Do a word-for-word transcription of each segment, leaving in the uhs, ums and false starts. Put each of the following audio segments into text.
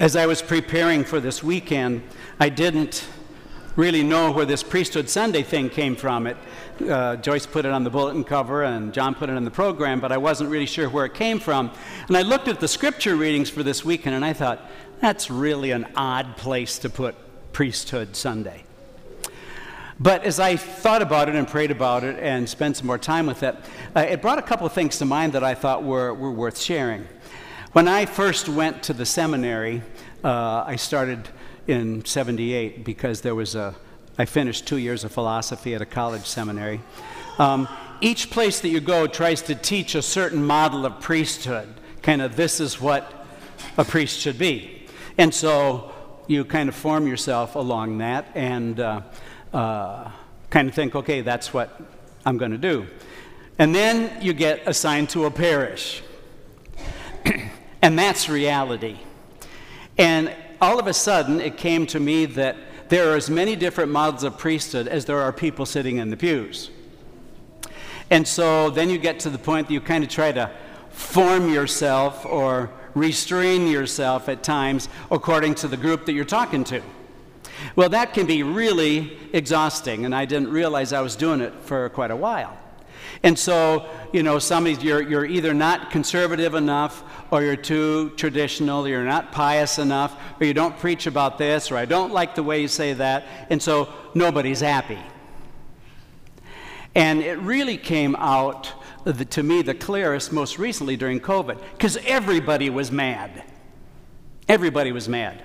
As I was preparing for this weekend, I didn't really know where this Priesthood Sunday thing came from. It, uh, Joyce put it on the bulletin cover and John put it on the program, but I wasn't really sure where it came from. And I looked at the scripture readings for this weekend and I thought, that's really an odd place to put Priesthood Sunday. But as I thought about it and prayed about it and spent some more time with it, uh, it brought a couple of things to mind that I thought were, were worth sharing. When I first went to the seminary, uh, I started in seventy-eight because there was a, I finished two years of philosophy at a college seminary. Um, each place that you go tries to teach a certain model of priesthood, kind of this is what a priest should be. And so you kind of form yourself along that and uh, Uh, kind of think, okay, that's what I'm going to do. And then you get assigned to a parish. And that's reality. And all of a sudden, it came to me that there are as many different models of priesthood as there are people sitting in the pews. And so then you get to the point that you kind of try to form yourself or restrain yourself at times according to the group that you're talking to. Well, that can be really exhausting, and I didn't realize I was doing it for quite a while. And so, you know, some of you're, you're either not conservative enough, or you're too traditional, or you're not pious enough, or you don't preach about this, or I don't like the way you say that, and so nobody's happy. And it really came out, the, to me, the clearest most recently during COVID, because everybody was mad. Everybody was mad.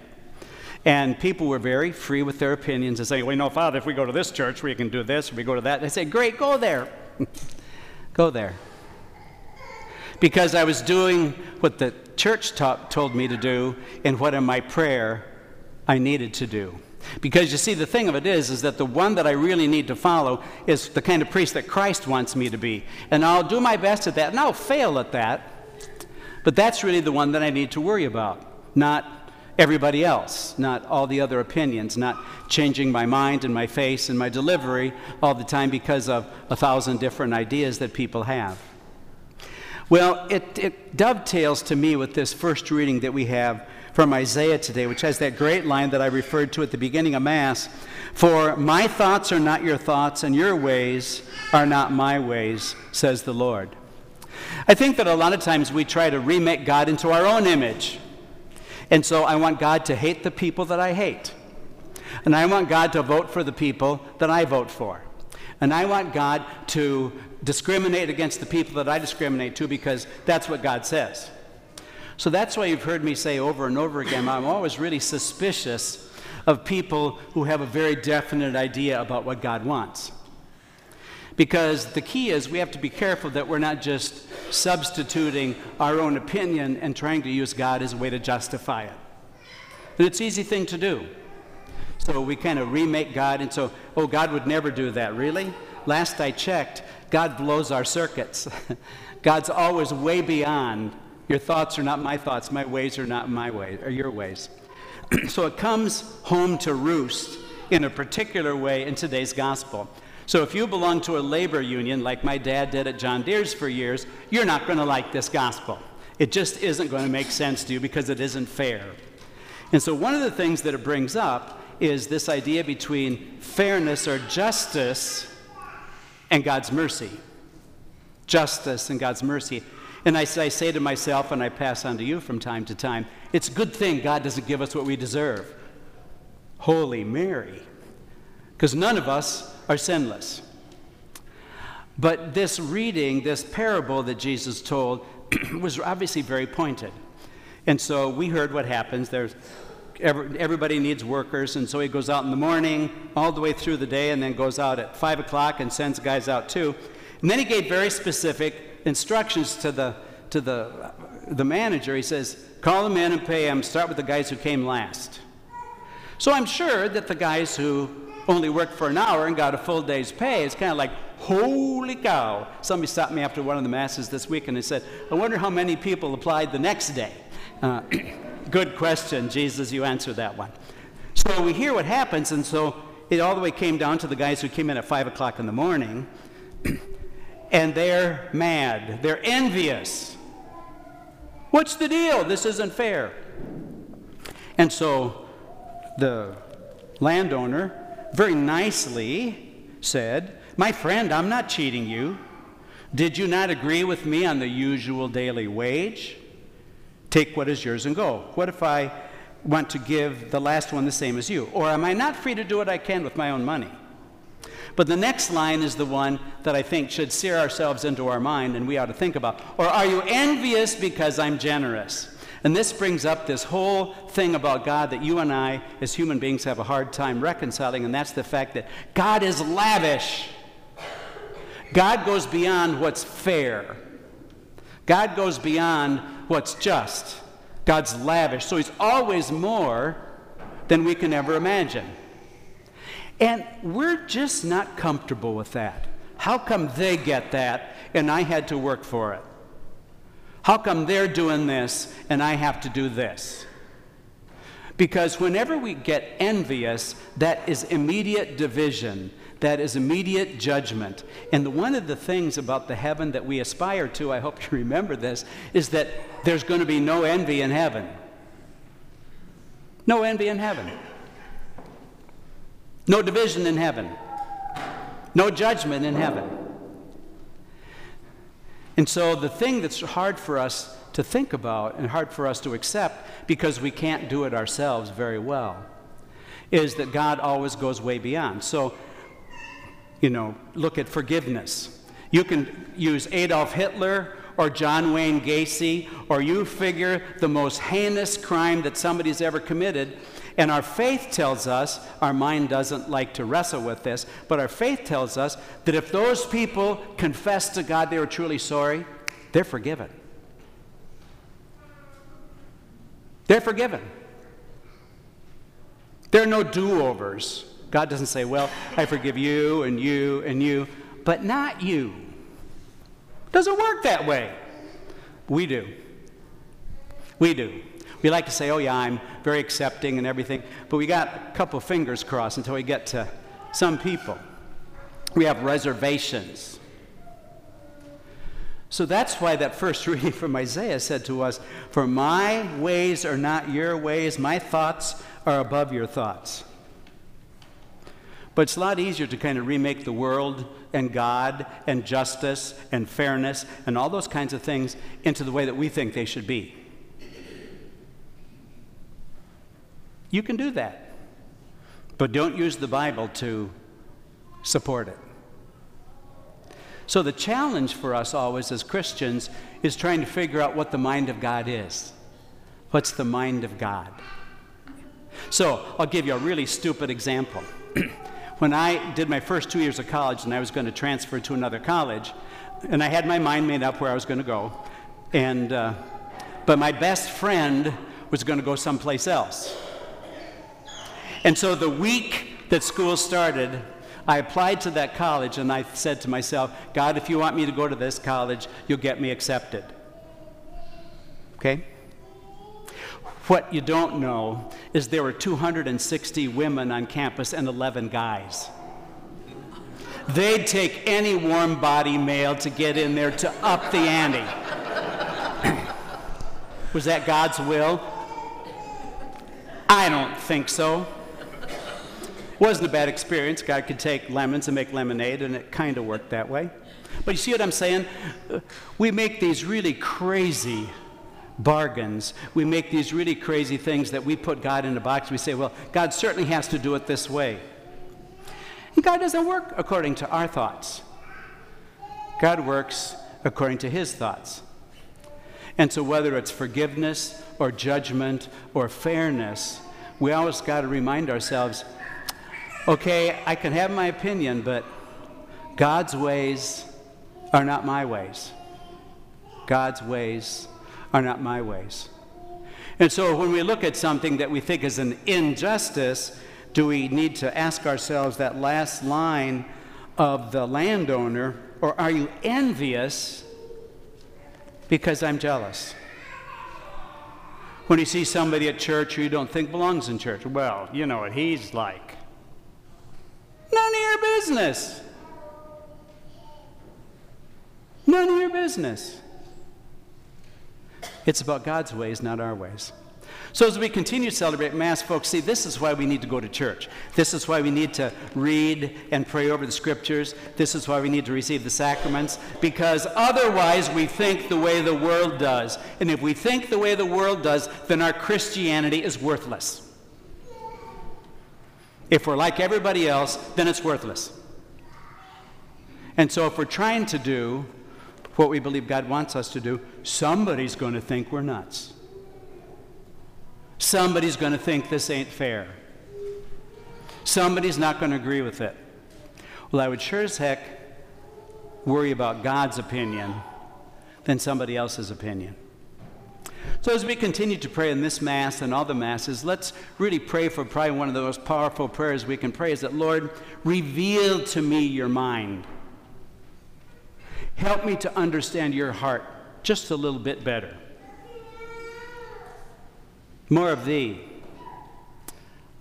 And people were very free with their opinions and saying, well, you know, Father, if we go to this church, we can do this, or we go to that. And I say, great, go there. Go there. Because I was doing what the church taught, told me to do and what in my prayer I needed to do. Because you see, the thing of it is, is that the one that I really need to follow is the kind of priest that Christ wants me to be. And I'll do my best at that, and I'll fail at that. But that's really the one that I need to worry about, not everybody else, not all the other opinions, not changing my mind and my face and my delivery all the time because of a thousand different ideas that people have. Well, it, it dovetails to me with this first reading that we have from Isaiah today, which has that great line that I referred to at the beginning of Mass, "For my thoughts are not your thoughts, and your ways are not my ways, says the Lord." I think that a lot of times we try to remake God into our own image. And so I want God to hate the people that I hate. And I want God to vote for the people that I vote for. And I want God to discriminate against the people that I discriminate to because that's what God says. So that's why you've heard me say over and over again, I'm always really suspicious of people who have a very definite idea about what God wants. Because the key is we have to be careful that we're not just substituting our own opinion and trying to use God as a way to justify it. And it's an easy thing to do. So we kind of remake God, and so, oh, God would never do that, really? Last I checked, God blows our circuits. God's always way beyond. Your thoughts are not my thoughts, my ways are not my ways, or your ways. So it comes home to roost in a particular way in today's gospel. So if you belong to a labor union, like my dad did at John Deere's for years, you're not going to like this gospel. It just isn't going to make sense to you because it isn't fair. And so one of the things that it brings up is this idea between fairness or justice and God's mercy. Justice and God's mercy. And I, I say to myself, and I pass on to you from time to time, it's a good thing God doesn't give us what we deserve. Holy Mary. Because none of us are sinless. But this reading, this parable that Jesus told, was obviously very pointed. And so we heard what happens. There's every, everybody needs workers, and so he goes out in the morning, all the way through the day, and then goes out at five o'clock and sends guys out too. And then he gave very specific instructions to the to the the manager. He says, "Call them in and pay them. Start with the guys who came last." So I'm sure that the guys who only worked for an hour and got a full day's pay, it's kind of like, holy cow. Somebody stopped me after one of the masses this week and they said, I wonder how many people applied the next day. Uh, good question, Jesus, you answered that one. So we hear what happens, and so it all the way came down to the guys who came in at five o'clock in the morning, and they're mad, they're envious. What's the deal? This isn't fair. And so the landowner very nicely said, "My friend, I'm not cheating you. Did you not agree with me on the usual daily wage? Take what is yours and go. What if I want to give the last one the same as you? Or am I not free to do what I can with my own money?" But the next line is the one that I think should sear ourselves into our mind and we ought to think about. "Or are you envious because I'm generous?" And this brings up this whole thing about God that you and I as human beings have a hard time reconciling, and that's the fact that God is lavish. God goes beyond what's fair. God goes beyond what's just. God's lavish. So he's always more than we can ever imagine. And we're just not comfortable with that. How come they get that and I had to work for it? How come they're doing this and I have to do this? Because whenever we get envious, that is immediate division. That is immediate judgment. And the, one of the things about the heaven that we aspire to, I hope you remember this, is that there's going to be no envy in heaven. No envy in heaven. No division in heaven. No judgment in heaven. And so the thing that's hard for us to think about and hard for us to accept, because we can't do it ourselves very well, is that God always goes way beyond. So, you know, look at forgiveness. You can use Adolf Hitler or John Wayne Gacy, or you figure the most heinous crime that somebody's ever committed. And our faith tells us, our mind doesn't like to wrestle with this, but our faith tells us that if those people confess to God they were truly sorry, they're forgiven. They're forgiven. There are no do-overs. God doesn't say, "Well, I forgive you and you and you, but not you." It doesn't work that way. We do. We do. We like to say, "Oh yeah, I'm very accepting and everything," but we got a couple fingers crossed until we get to some people. We have reservations. So that's why that first reading from Isaiah said to us, "For my ways are not your ways, my thoughts are above your thoughts." But it's a lot easier to kind of remake the world and God and justice and fairness and all those kinds of things into the way that we think they should be. You can do that, but don't use the Bible to support it. So the challenge for us always as Christians is trying to figure out what the mind of God is. What's the mind of God? So I'll give you a really stupid example. When I did my first two years of college and I was going to transfer to another college, and I had my mind made up where I was going to go, and uh, but my best friend was going to go someplace else. And so the week that school started, I applied to that college and I said to myself, "God, if you want me to go to this college, you'll get me accepted." Okay? What you don't know is there were two hundred sixty women on campus and eleven guys. They'd take any warm body male to get in there to up the ante. Was that God's will? I don't think so. Wasn't a bad experience. God could take lemons and make lemonade, and it kind of worked that way. But you see what I'm saying? We make these really crazy bargains. We make these really crazy things that we put God in a box. We say, "Well, God certainly has to do it this way." And God doesn't work according to our thoughts. God works according to his thoughts. And so whether it's forgiveness or judgment or fairness, we always got to remind ourselves, okay, I can have my opinion, but God's ways are not my ways. God's ways are not my ways. And so when we look at something that we think is an injustice, do we need to ask ourselves that last line of the landowner, or are you envious because I'm jealous? When you see somebody at church who you don't think belongs in church, well, you know what he's like. None of your business. None of your business. It's about God's ways, not our ways. So as we continue to celebrate Mass, folks, see, this is why we need to go to church. This is why we need to read and pray over the Scriptures. This is why we need to receive the sacraments, because otherwise we think the way the world does. And if we think the way the world does, then our Christianity is worthless. If we're like everybody else, then it's worthless. And so if we're trying to do what we believe God wants us to do, somebody's going to think we're nuts. Somebody's going to think this ain't fair. Somebody's not going to agree with it. Well, I would sure as heck worry about God's opinion than somebody else's opinion. So as we continue to pray in this Mass and all the Masses, let's really pray for probably one of the most powerful prayers we can pray, is that, Lord, reveal to me your mind. Help me to understand your heart just a little bit better. More of thee,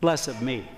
less of me.